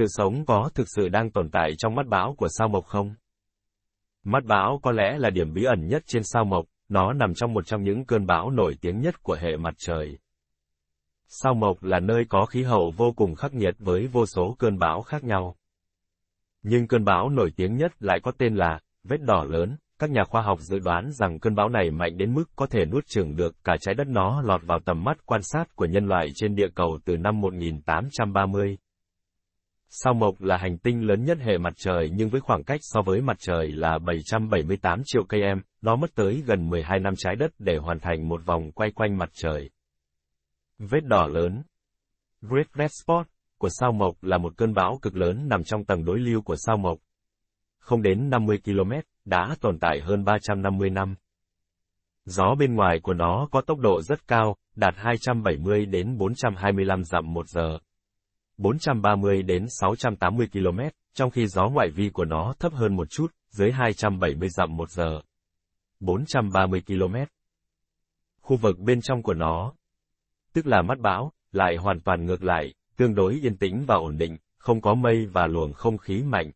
sự sống có thực sự đang tồn tại trong mắt bão của sao Mộc không? Mắt bão có lẽ là điểm bí ẩn nhất trên sao Mộc, nó nằm trong một trong những cơn bão nổi tiếng nhất của hệ mặt trời. Sao Mộc là nơi có khí hậu vô cùng khắc nghiệt với vô số cơn bão khác nhau. Nhưng cơn bão nổi tiếng nhất lại có tên là Vết Đỏ Lớn, các nhà khoa học dự đoán rằng cơn bão này mạnh đến mức có thể nuốt chửng được cả trái đất, nó lọt vào tầm mắt quan sát của nhân loại trên địa cầu từ năm 1830. Sao Mộc là hành tinh lớn nhất hệ mặt trời nhưng với khoảng cách so với mặt trời là 778 triệu km, nó mất tới gần 12 năm trái đất để hoàn thành một vòng quay quanh mặt trời. Vết Đỏ Lớn, Great Red Spot, của sao Mộc là một cơn bão cực lớn nằm trong tầng đối lưu của sao Mộc. Không đến 50 km, đã tồn tại hơn 350 năm. Gió bên ngoài của nó có tốc độ rất cao, đạt 270 đến 425 dặm một giờ. 430 đến 680 km, trong khi gió ngoại vi của nó thấp hơn một chút, dưới 270 dặm một giờ. 430 km. Khu vực bên trong của nó, tức là mắt bão, lại hoàn toàn ngược lại, tương đối yên tĩnh và ổn định, không có mây và luồng không khí mạnh.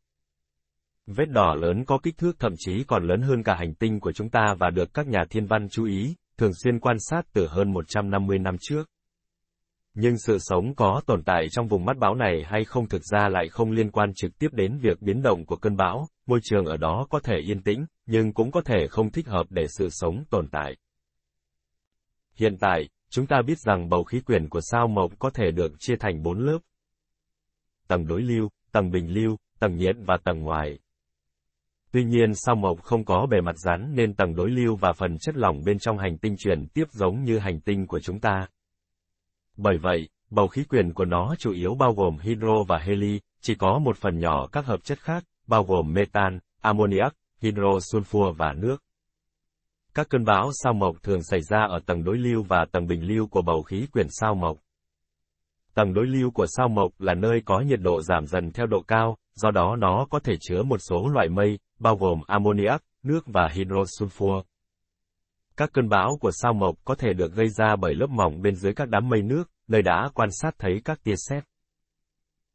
Vết Đỏ Lớn có kích thước thậm chí còn lớn hơn cả hành tinh của chúng ta và được các nhà thiên văn chú ý, thường xuyên quan sát từ hơn 150 năm trước. Nhưng sự sống có tồn tại trong vùng mắt bão này hay không thực ra lại không liên quan trực tiếp đến việc biến động của cơn bão, môi trường ở đó có thể yên tĩnh, nhưng cũng có thể không thích hợp để sự sống tồn tại. Hiện tại, chúng ta biết rằng bầu khí quyển của sao Mộc có thể được chia thành 4 lớp. Tầng đối lưu, tầng bình lưu, tầng nhiệt và tầng ngoài. Tuy nhiên sao Mộc không có bề mặt rắn nên tầng đối lưu và phần chất lỏng bên trong hành tinh chuyển tiếp giống như hành tinh của chúng ta. Bởi vậy, bầu khí quyển của nó chủ yếu bao gồm hydro và heli, chỉ có một phần nhỏ các hợp chất khác, bao gồm metan, ammoniac, hydrosulfur và nước. Các cơn bão sao Mộc thường xảy ra ở tầng đối lưu và tầng bình lưu của bầu khí quyển sao Mộc. Tầng đối lưu của sao Mộc là nơi có nhiệt độ giảm dần theo độ cao, do đó nó có thể chứa một số loại mây, bao gồm ammoniac, nước và hydrosulfur. Các cơn bão của sao Mộc có thể được gây ra bởi lớp mỏng bên dưới các đám mây nước, nơi đã quan sát thấy các tia sét.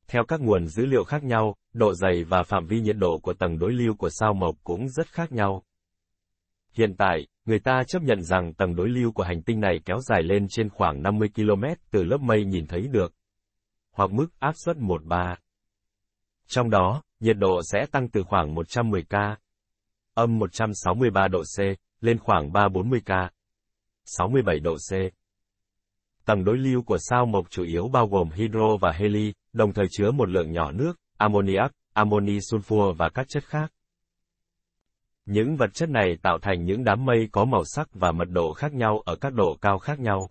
Theo các nguồn dữ liệu khác nhau, độ dày và phạm vi nhiệt độ của tầng đối lưu của sao Mộc cũng rất khác nhau. Hiện tại, người ta chấp nhận rằng tầng đối lưu của hành tinh này kéo dài lên trên khoảng 50 km từ lớp mây nhìn thấy được, hoặc mức áp suất 1/3. Trong đó, nhiệt độ sẽ tăng từ khoảng 110°C, âm 163 độ C, lên khoảng 340°C, 67 độ C. Tầng đối lưu của sao Mộc chủ yếu bao gồm hydro và heli, đồng thời chứa một lượng nhỏ nước, ammoniac, amoni sulfur và các chất khác. Những vật chất này tạo thành những đám mây có màu sắc và mật độ khác nhau ở các độ cao khác nhau.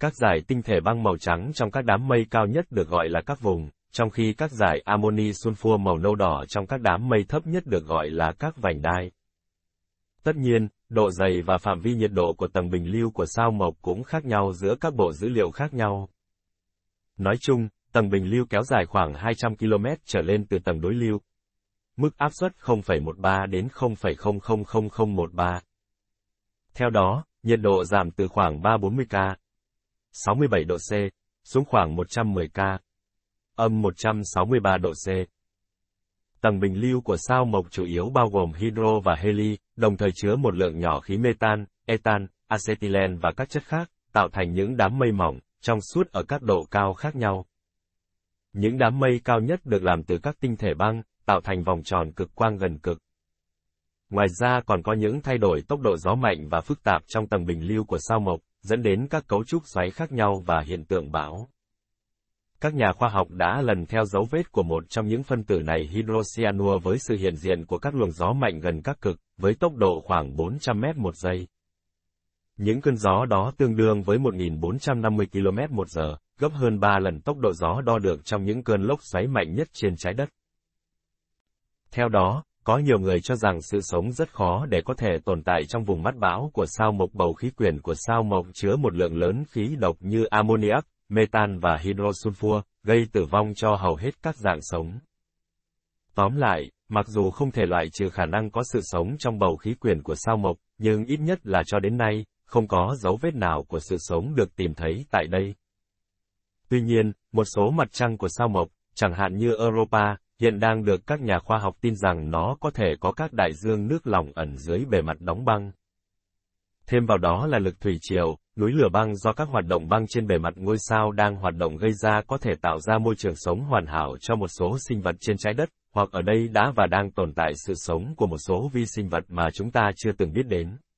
Các dải tinh thể băng màu trắng trong các đám mây cao nhất được gọi là các vùng, trong khi các dải amoni sulfur màu nâu đỏ trong các đám mây thấp nhất được gọi là các vành đai. Tất nhiên, độ dày và phạm vi nhiệt độ của tầng bình lưu của sao Mộc cũng khác nhau giữa các bộ dữ liệu khác nhau. Nói chung, tầng bình lưu kéo dài khoảng 200 km trở lên từ tầng đối lưu. Mức áp suất 0,13 đến 0,000013. Theo đó, nhiệt độ giảm từ khoảng 340°C, 67 độ C, xuống khoảng 110°C, âm 163 độ C. Tầng bình lưu của sao Mộc chủ yếu bao gồm hydro và heli, đồng thời chứa một lượng nhỏ khí metan, etan, acetylene và các chất khác, tạo thành những đám mây mỏng, trong suốt ở các độ cao khác nhau. Những đám mây cao nhất được làm từ các tinh thể băng, tạo thành vòng tròn cực quang gần cực. Ngoài ra còn có những thay đổi tốc độ gió mạnh và phức tạp trong tầng bình lưu của sao Mộc, dẫn đến các cấu trúc xoáy khác nhau và hiện tượng bão. Các nhà khoa học đã lần theo dấu vết của một trong những phân tử này Hydrocyanua với sự hiện diện của các luồng gió mạnh gần các cực, với tốc độ khoảng 400 m một giây. Những cơn gió đó tương đương với 1.450 km một giờ, gấp hơn 3 lần tốc độ gió đo được trong những cơn lốc xoáy mạnh nhất trên trái đất. Theo đó, có nhiều người cho rằng sự sống rất khó để có thể tồn tại trong vùng mắt bão của sao Mộc. Bầu khí quyển của sao Mộc chứa một lượng lớn khí độc như ammoniac, metan và hydrosulfur, gây tử vong cho hầu hết các dạng sống. Tóm lại, mặc dù không thể loại trừ khả năng có sự sống trong bầu khí quyển của sao Mộc, nhưng ít nhất là cho đến nay, không có dấu vết nào của sự sống được tìm thấy tại đây. Tuy nhiên, một số mặt trăng của sao Mộc, chẳng hạn như Europa, hiện đang được các nhà khoa học tin rằng nó có thể có các đại dương nước lỏng ẩn dưới bề mặt đóng băng. Thêm vào đó là lực thủy triều, núi lửa băng do các hoạt động băng trên bề mặt ngôi sao đang hoạt động gây ra có thể tạo ra môi trường sống hoàn hảo cho một số sinh vật trên trái đất, hoặc ở đây đã và đang tồn tại sự sống của một số vi sinh vật mà chúng ta chưa từng biết đến.